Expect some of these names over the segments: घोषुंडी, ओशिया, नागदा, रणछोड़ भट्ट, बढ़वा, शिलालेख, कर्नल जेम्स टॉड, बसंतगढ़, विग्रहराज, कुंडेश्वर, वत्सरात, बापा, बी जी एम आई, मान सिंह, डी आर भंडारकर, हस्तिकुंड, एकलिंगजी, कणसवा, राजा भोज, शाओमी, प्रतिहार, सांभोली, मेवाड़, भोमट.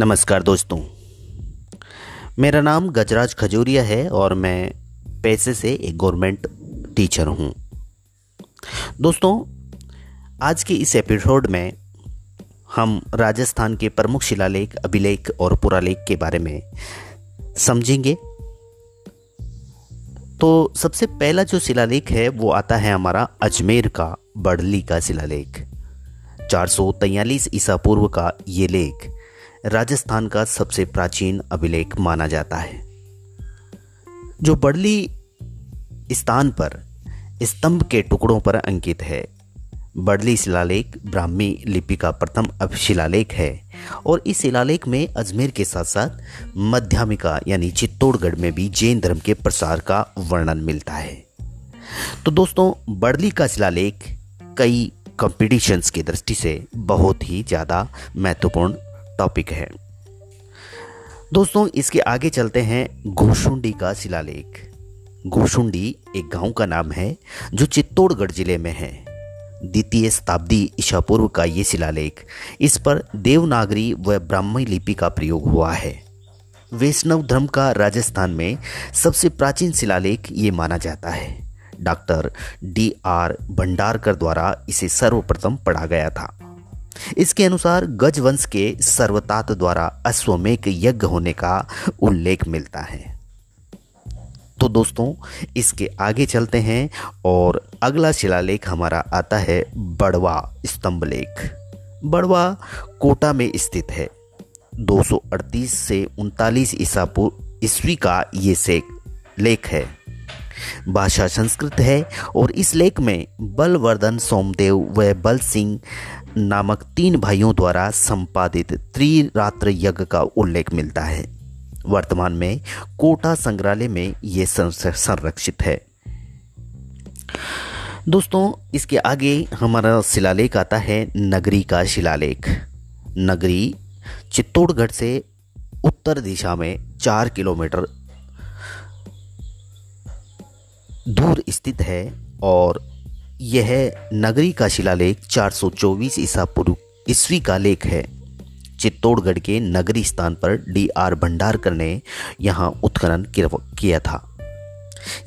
नमस्कार दोस्तों, मेरा नाम गजराज खजूरिया है और मैं पैसे से एक गवर्नमेंट टीचर हूँ। दोस्तों, आज के इस एपिसोड में हम राजस्थान के प्रमुख शिलालेख, अभिलेख और पुरालेख के बारे में समझेंगे। तो सबसे पहला जो शिलालेख है वो आता है हमारा अजमेर का बड़ली का शिलालेख। 443 ईसा पूर्व का ये लेख राजस्थान का सबसे प्राचीन अभिलेख माना जाता है। जो बड़ली स्थान पर स्तंभ के टुकड़ों पर अंकित है। बड़ली शिलालेख ब्राह्मी लिपि का प्रथम शिलालेख है और इस शिलालेख में अजमेर के साथ साथ मध्यमिका यानी चित्तौड़गढ़ में भी जैन धर्म के प्रसार का वर्णन मिलता है। तो दोस्तों, बड़ली का शिलालेख कई कॉम्पिटिशन्स की दृष्टि से बहुत ही ज़्यादा महत्वपूर्ण टॉपिक है। दोस्तों, इसके आगे चलते हैं घोषुंडी का शिलालेख। घोषुंडी एक गांव का नाम है जो चित्तौड़गढ़ जिले में है। द्वितीय शताब्दी ईसा पूर्व का ये शिलालेख, इस पर देवनागरी व ब्राह्मी लिपि का प्रयोग हुआ है। वैष्णव धर्म का राजस्थान में सबसे प्राचीन शिलालेख ये माना जाता है। डॉक्टर डी आर भंडारकर द्वारा इसे सर्वप्रथम पढ़ा गया था। इसके अनुसार गजवंश के सर्वतात द्वारा अश्वमेघ यज्ञ होने का उल्लेख मिलता है। तो दोस्तों, इसके आगे चलते हैं और अगला शिलालेख हमारा आता है बढ़वा स्तंभ लेख। बढ़वा कोटा में स्थित है। 238 से 39 ईस्वी का ये लेख है। भाषा संस्कृत है और इस लेख में बलवर्धन सोमदेव व बल सिंह नामक तीन भाइयों द्वारा संपादित त्रिरात्र यज्ञ का उल्लेख मिलता है। वर्तमान में कोटा संग्रहालय में यह संरक्षित है। दोस्तों, इसके आगे हमारा शिलालेख आता है नगरी का शिलालेख। नगरी चित्तौड़गढ़ से उत्तर दिशा में 4 किलोमीटर दूर स्थित है और यह नगरी का शिलालेख 424 ईसा पूर्व ईस्वी का लेख है। चित्तौड़गढ़ के नगरी स्थान पर डी आर भंडारकर ने यहाँ उत्खनन किया था।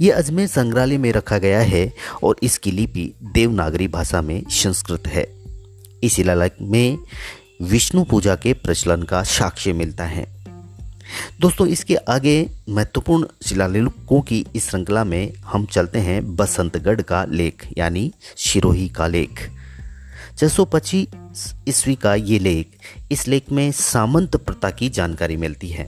यह अजमेर संग्रहालय में रखा गया है और इसकी लिपि देवनागरी भाषा में संस्कृत है। इस शिलालेख में विष्णु पूजा के प्रचलन का साक्ष्य मिलता है। दोस्तों, इसके आगे महत्वपूर्ण शिलालेखों की इस श्रृंखला में हम चलते हैं बसंतगढ़ का लेख यानी सिरोही का लेख। 625 ईस्वी का ये लेख, इस लेख में सामंत प्रथा की जानकारी मिलती है।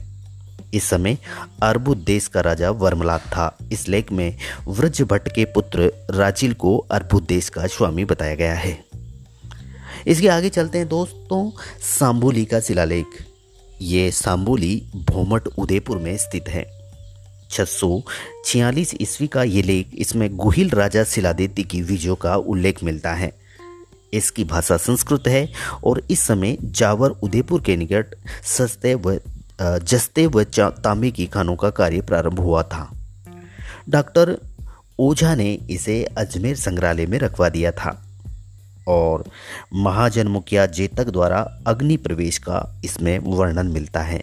इस समय अरबुद देश का राजा वर्मलात था। इस लेख में व्रजभट्ट के पुत्र राचिल को अरबुद देश का स्वामी बताया गया है। इसके आगे चलते हैं दोस्तों सांभोली का शिलालेख। ये सांभोली भोमट उदयपुर में स्थित है। 646 ईस्वी का ये लेख, इसमें गुहिल राजा शिलादित्य की विजयों का उल्लेख मिलता है। इसकी भाषा संस्कृत है और इस समय जावर उदयपुर के निकट जस्ते व तांबे की खानों का कार्य प्रारंभ हुआ था। डॉक्टर ओझा ने इसे अजमेर संग्रहालय में रखवा दिया था और महाजन मुखिया जेतक द्वारा अग्नि प्रवेश का इसमें वर्णन मिलता है।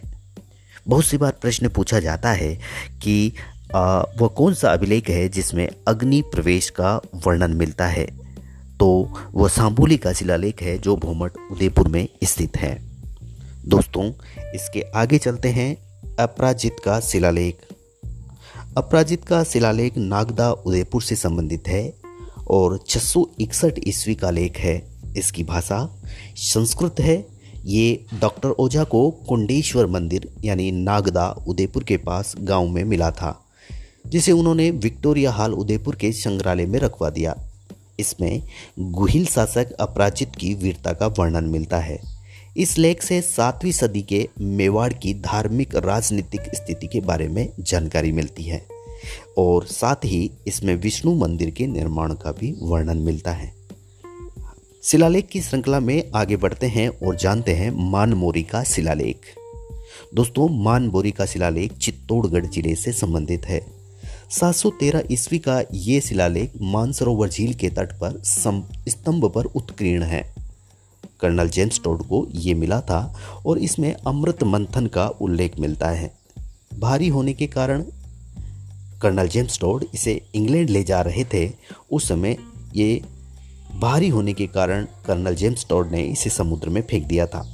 बहुत सी बार प्रश्न पूछा जाता है कि वह कौन सा अभिलेख है जिसमें अग्नि प्रवेश का वर्णन मिलता है, तो वह सांभोली का शिलालेख है जो भोमट उदयपुर में स्थित है। दोस्तों, इसके आगे चलते हैं अपराजित का शिलालेख। अपराजित का शिलालेख नागदा उदयपुर से संबंधित है और 661 ईस्वी का लेख है। इसकी भाषा संस्कृत है। ये डॉक्टर ओझा को कुंडेश्वर मंदिर यानी नागदा उदयपुर के पास गांव में मिला था, जिसे उन्होंने विक्टोरिया हाल उदयपुर के संग्रहालय में रखवा दिया। इसमें गुहिल शासक अपराजित की वीरता का वर्णन मिलता है। इस लेख से 7वीं सदी के मेवाड़ की धार्मिक राजनीतिक स्थिति के बारे में जानकारी मिलती है और साथ ही इसमें विष्णु मंदिर के निर्माण का भी वर्णन मिलता है। शिलालेख की श्रृंखला में आगे बढ़ते हैं और जानते हैं मानमोरी का शिलालेख। दोस्तों, मानमोरी का शिलालेख चित्तौड़गढ़ जिले से संबंधित है। 713 ईस्वी का ये शिलालेख मानसरोवर झील के तट पर स्तंभ पर उत्कीर्ण है। कर्नल जेम्स टॉड को ये मिला था और इसमें अमृत मंथन का उल्लेख मिलता है। भारी होने के कारण कर्नल जेम्स टॉड इसे इंग्लैंड ले जा रहे थे। उस समय ये भारी होने के कारण कर्नल जेम्स टॉड ने इसे समुद्र में फेंक दिया था।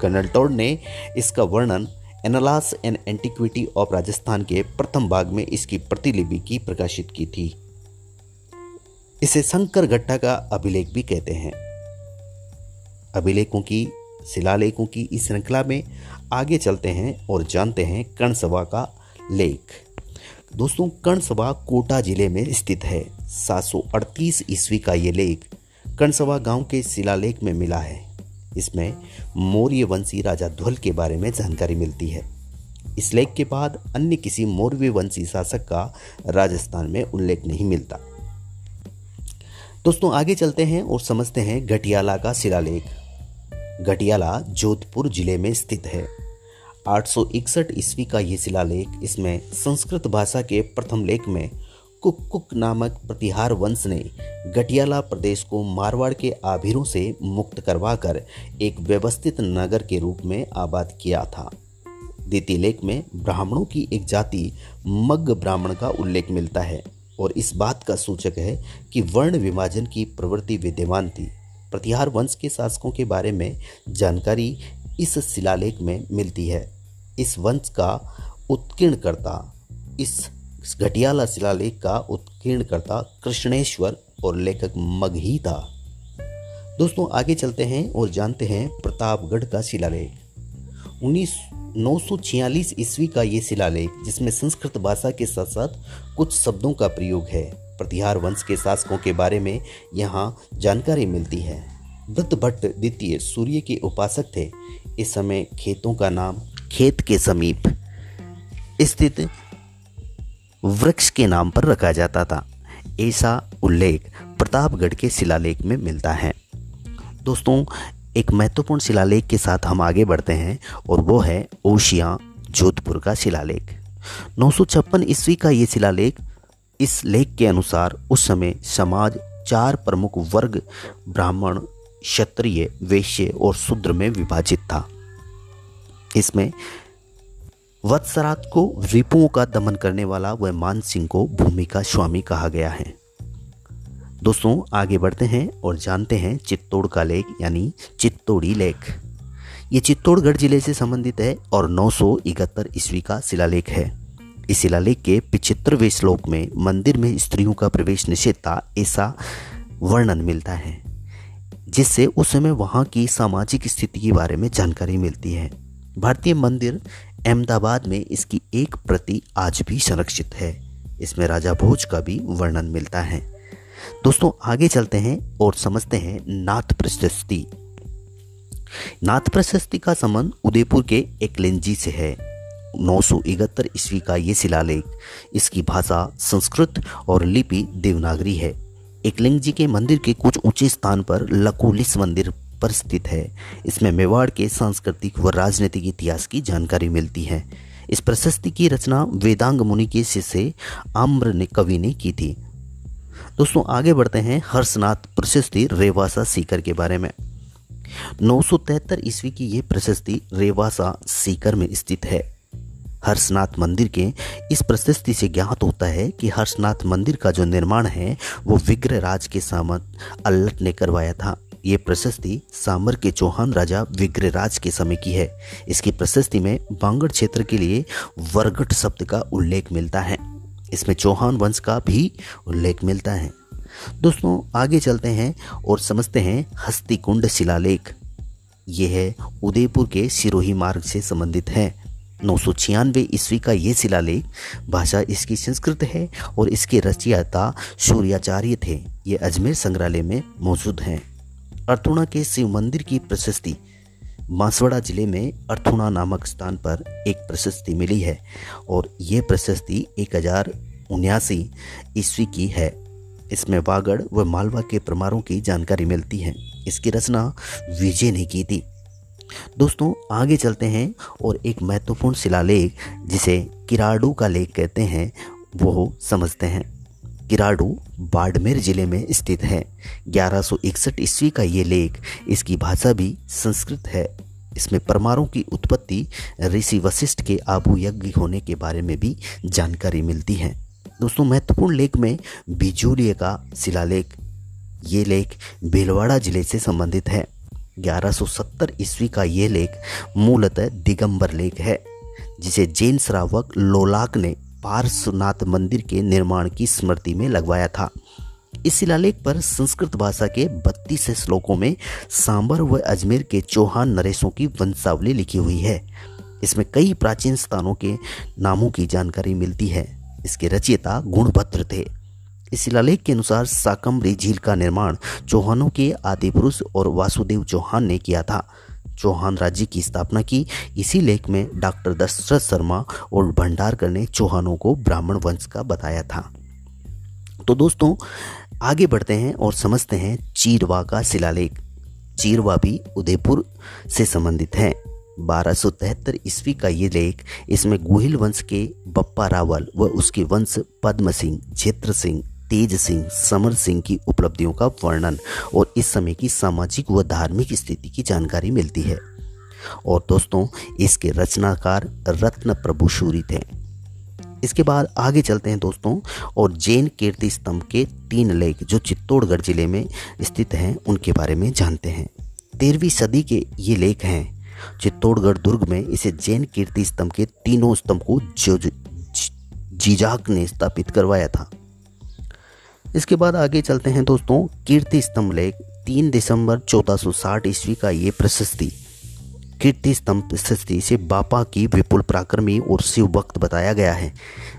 कर्नल टॉड ने इसका वर्णन annals and antiquity of Rajasthan के प्रथम भाग में इसकी प्रतिलिपि की प्रकाशित की थी। इसे शंकरगढ़ का अभिलेख भी कहते हैं। अभिलेखों की शिलालेखों की इस श्रृंखला में आगे चलते हैं और जानते हैं कणसवा का लेख। दोस्तों, कणसवा कोटा जिले में स्थित है। 738 ईस्वी का ये लेख कणसवा गांव के शिलालेख में मिला है। इसमें मौर्य वंशी राजा ध्वल के बारे में जानकारी मिलती है। इस लेख के बाद अन्य किसी मौर्य वंशी शासक का राजस्थान में उल्लेख नहीं मिलता। दोस्तों, आगे चलते हैं और समझते हैं घटियाला का शिलालेख। घटियाला जोधपुर जिले में स्थित है। 861 ईस्वी का ये शिलालेख, इसमें संस्कृत भाषा के प्रथम लेख में कुक नामक प्रतिहार वंश ने घटियाला प्रदेश को मारवाड़ के आभिरों से मुक्त करवाकर एक व्यवस्थित नगर के रूप में आबाद किया था। द्वितीय लेख में ब्राह्मणों की एक जाति मग ब्राह्मण का उल्लेख मिलता है और इस बात का सूचक है कि वर्ण विभाजन की प्रवृत्ति विद्यमान थी। प्रतिहार वंश के शासकों के बारे में जानकारी इस शिलालेख में मिलती है। इस वंश का उत्कीर्णकर्ता घटियाला शिलालेख का उत्कीर्णकर्ता कृष्णेश्वर और लेखक मगही था। दोस्तों, आगे चलते हैं और जानते हैं प्रतापगढ़ का शिलालेख। 946 ईस्वी का ये शिलालेख, जिसमें संस्कृत भाषा के साथ साथ कुछ शब्दों का प्रयोग है, प्रतिहार वंश के शासकों के बारे में यहाँ जानकारी मिलती है। वृद्धभट्ट द्वितीय सूर्य के उपासक थे। इस समय खेतों का नाम खेत के समीप स्थित वृक्ष के नाम पर रखा जाता था। ऐसा उल्लेख प्रतापगढ़ के शिलालेख में मिलता है। दोस्तों, एक महत्वपूर्ण शिलालेख के साथ हम आगे बढ़ते हैं और वो है ओशिया जोधपुर का शिलालेख। 956 ईस्वी का ये शिलालेख, इस लेख के अनुसार उस समय समाज 4 प्रमुख वर्ग ब्राह्मण, क्षत्रिय, वैश्य और शूद्र में विभाजित था। इसमें वत्सरात को रिपुओं का दमन करने वाला व मान सिंह को भूमि का स्वामी कहा गया है। दोस्तों, आगे बढ़ते हैं और जानते हैं चित्तौड़ का लेख यानी चित्तौड़ी लेख। ये चित्तौड़गढ़ जिले से संबंधित है और 971 ईस्वी का शिलालेख है। इस शिलालेख के 75वें श्लोक में मंदिर में स्त्रियों का प्रवेश निषेध था, ऐसा वर्णन मिलता है, जिससे उस समय वहाँ की सामाजिक स्थिति के बारे में जानकारी मिलती है। भारतीय मंदिर अहमदाबाद में इसकी एक प्रति आज भी संरक्षित है। इसमें राजा भोज का भी वर्णन मिलता है। दोस्तों, आगे चलते हैं और समझते हैं नाथ प्रशस्ति। नाथ प्रशस्ति का संबंध उदयपुर के एकलिंगजी से है। 971 ईस्वी का ये शिलालेख, इसकी भाषा संस्कृत और लिपि देवनागरी है। एकलिंगजी के मंदिर के कुछ ऊंचे स्थान पर लकोलिस मंदिर पर स्थित है। इसमें मेवाड़ के सांस्कृतिक व राजनीतिक इतिहास की जानकारी मिलती है। इस प्रशस्ति की रचना वेदांग मुनि के शिष्य आम्र ने कवि ने की थी। दोस्तों, आगे बढ़ते हैं हर्षनाथ प्रशस्ति रेवासा सीकर के बारे में। 973 ईस्वी की यह प्रशस्ति रेवासा सीकर में स्थित है। हर्षनाथ मंदिर के इस प्रशस्ति से ज्ञात होता है कि हर्षनाथ मंदिर का जो निर्माण है वो विग्रह राज के सामंत अल्लट ने करवाया था। ये प्रशस्ति सामर के चौहान राजा विग्रहराज के समय की है। इसकी प्रशस्ति में बांगड़ क्षेत्र के लिए वरगट शब्द का उल्लेख मिलता है। इसमें चौहान वंश का भी उल्लेख मिलता है। दोस्तों, आगे चलते हैं और समझते हैं हस्तिकुंड शिलालेख। यह है उदयपुर के सिरोही मार्ग से संबंधित है। 996 ईस्वी का ये शिलालेख, भाषा इसकी संस्कृत है और इसके रचयिता सूर्याचार्य थे। ये अजमेर संग्रहालय में मौजूद हैं। अर्थुणा के शिव मंदिर की प्रशस्ति, बांसवाड़ा जिले में अर्थुणा नामक स्थान पर एक प्रशस्ति मिली है और यह प्रशस्ति 1079 ईस्वी की है। इसमें वागड़ व मालवा के परमारों की जानकारी मिलती है। इसकी रचना विजय ने की थी। दोस्तों, आगे चलते हैं और एक महत्वपूर्ण शिलालेख जिसे किराडू का लेख कहते हैं वो समझते हैं। किराडू बाड़मेर जिले में स्थित है। 1161 ईस्वी का ये लेख, इसकी भाषा भी संस्कृत है। इसमें परमारों की उत्पत्ति ऋषि वशिष्ठ के आभू यज्ञ होने के बारे में भी जानकारी मिलती है। दोस्तों, महत्वपूर्ण लेख में बिजूलिये का शिलालेख, ये लेख भीलवाड़ा जिले से संबंधित है। 1170 ईस्वी का ये लेख मूलतः दिगंबर लेख है, जिसे जैन श्रावक लोलाक ने पार्श्वनाथ मंदिर के निर्माण की स्मृति में लगवाया था। इस शिलालेख पर संस्कृत भाषा के 32 श्लोकों में सांबर व अजमेर के चौहान नरेशों की वंशावली लिखी हुई है। इसमें कई प्राचीन स्थानों के नामों की जानकारी मिलती है। इसके रचयिता गुणभद्र थे। इस शिलालेख के अनुसार साकम्बरी झील का निर्माण चौहानों के आदि पुरुष और वासुदेव चौहान ने किया था। चौहान राज्य की स्थापना की। इसी लेख में डॉक्टर दशरथ शर्मा और भंडारकर ने चौहानों को ब्राह्मण वंश का बताया था। तो दोस्तों, आगे बढ़ते हैं और समझते हैं चीरवा का शिलालेख। चीरवा भी उदयपुर से संबंधित है। 1273 ईस्वी का ये लेख, इसमें गुहिल वंश के बप्पा रावल व उसके वंश पद्म सिंह, क्षेत्र सिंह, तेज सिंह, समर सिंह की उपलब्धियों का वर्णन और इस समय की सामाजिक व धार्मिक स्थिति की जानकारी मिलती है। और दोस्तों, इसके रचनाकार रत्न प्रभुशूरी थे। इसके बाद आगे चलते हैं दोस्तों और जैन कीर्ति स्तंभ के 3 लेख जो चित्तौड़गढ़ जिले में स्थित हैं उनके बारे में जानते हैं। 13वीं सदी के ये लेख हैं। चित्तौड़गढ़ दुर्ग में इसे जैन कीर्ति स्तंभ के तीनों स्तंभ को जीजाक ने स्थापित करवाया था। इसके बाद आगे चलते हैं दोस्तों कीर्ति स्तंभ लेख। 3 दिसंबर 1460 ईस्वी का ये प्रशस्ति कीर्ति स्तंभ प्रशस्ति से बापा की विपुल पराक्रमी और शिव भक्त बताया गया है।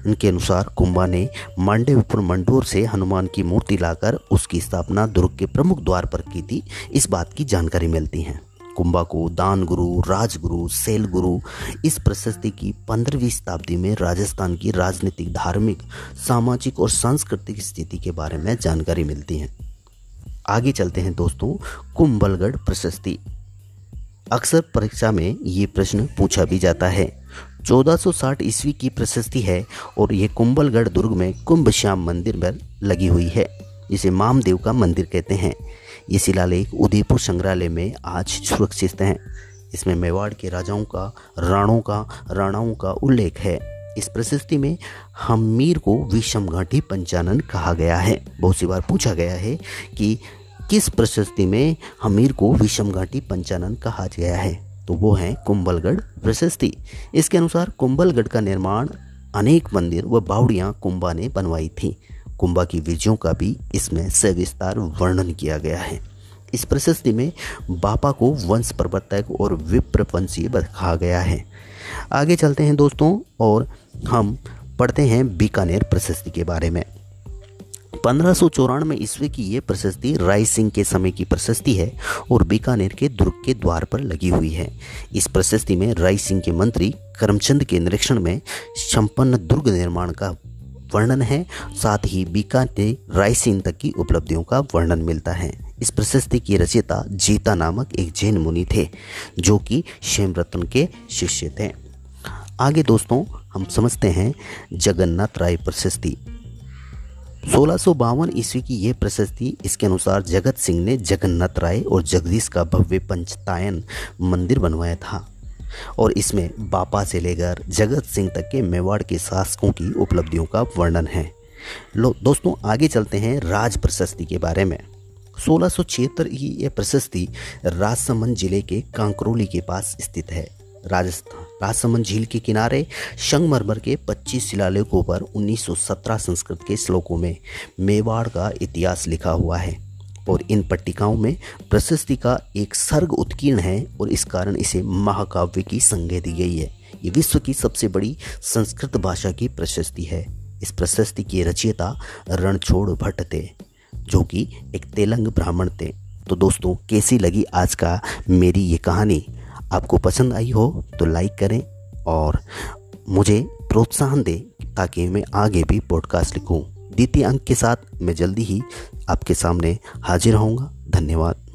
इनके अनुसार कुंभा ने मांडवपुर मंडोर से हनुमान की मूर्ति लाकर उसकी स्थापना दुर्ग के प्रमुख द्वार पर की थी। इस बात की जानकारी मिलती है। कुंभा को दान गुरु, राजगुरु, सेल गुरु। इस प्रशस्ति की 15वीं शताब्दी में राजस्थान की राजनीतिक, धार्मिक, सामाजिक और सांस्कृतिक स्थिति के बारे में जानकारी मिलती है। आगे चलते हैं दोस्तों कुंभलगढ़ प्रशस्ति। अक्सर परीक्षा में ये प्रश्न पूछा भी जाता है। 1460 ईस्वी की प्रशस्ति है और ये कुंभलगढ़ दुर्ग में कुंभ श्याम मंदिर पर लगी हुई है, जिसे मामदेव का मंदिर कहते हैं। ये शिलालेख उदयपुर संग्रहालय में आज सुरक्षित हैं। इसमें मेवाड़ के राजाओं का, राणाओं का उल्लेख है। इस प्रशस्ति में हमीर को विषम घाटी पंचानन कहा गया है। बहुत सी बार पूछा गया है कि किस प्रशस्ति में हमीर को विषम घाटी पंचानन कहा गया है, तो वो है कुंभलगढ़ प्रशस्ति। इसके अनुसार कुंभलगढ़ का निर्माण अनेक मंदिर व बावड़ियाँ कुंभा ने बनवाई थी। कुंभा की विजयों का भी इसमें सविस्तार वर्णन किया गया है। इस प्रशस्ति में बापा को वंश प्रवर्तक और विप्रवंशीय कहा गया है। आगे चलते हैं दोस्तों और हम पढ़ते हैं बीकानेर प्रशस्ति के बारे में। 1594 ईस्वी की ये प्रशस्ति राय सिंह के समय की प्रशस्ति है और बीकानेर के दुर्ग के द्वार पर लगी हुई है। इस प्रशस्ति में राय सिंह के मंत्री करमचंद के निरीक्षण में संपन्न दुर्ग निर्माण का वर्णन है। साथ ही बीकानेर रायसेन तक की उपलब्धियों का वर्णन मिलता है। इस प्रशस्ति की रचयिता जीता नामक एक जैन मुनि थे, जो कि शेमरतन के शिष्य थे। आगे दोस्तों हम समझते हैं जगन्नाथ राय प्रशस्ति। 1652 ईस्वी की यह प्रशस्ति, इसके अनुसार जगत सिंह ने जगन्नाथ राय और जगदीश का भव्य पंचतायन मंदिर बनवाया था और इसमें बापा से लेकर जगत सिंह तक के मेवाड़ के शासकों की उपलब्धियों का वर्णन है। दोस्तों आगे चलते हैं राज प्रशस्ति के बारे में। 1676 की यह प्रशस्ति राजसमंद जिले के कांकरोली के पास स्थित है, राजस्थान। राजसमंद झील के किनारे संगमरमर के 25 शिलालेखों पर 1917 संस्कृत के श्लोकों में मेवाड़ का इतिहास लिखा हुआ है और इन पट्टिकाओं में प्रशस्ति का एक सर्ग उत्कीर्ण है और इस कारण इसे महाकाव्य की संज्ञा दी गई है। ये विश्व की सबसे बड़ी संस्कृत भाषा की प्रशस्ति है। इस प्रशस्ति की रचयिता रणछोड़ भट्ट थे, जो कि एक तेलंग ब्राह्मण थे। तो दोस्तों, कैसी लगी आज का मेरी ये कहानी? आपको पसंद आई हो तो लाइक करें और मुझे प्रोत्साहन दें ताकि मैं आगे भी पॉडकास्ट लिखूँ। द्वितीय अंक के साथ मैं जल्दी ही आपके सामने हाजिर होऊंगा। धन्यवाद।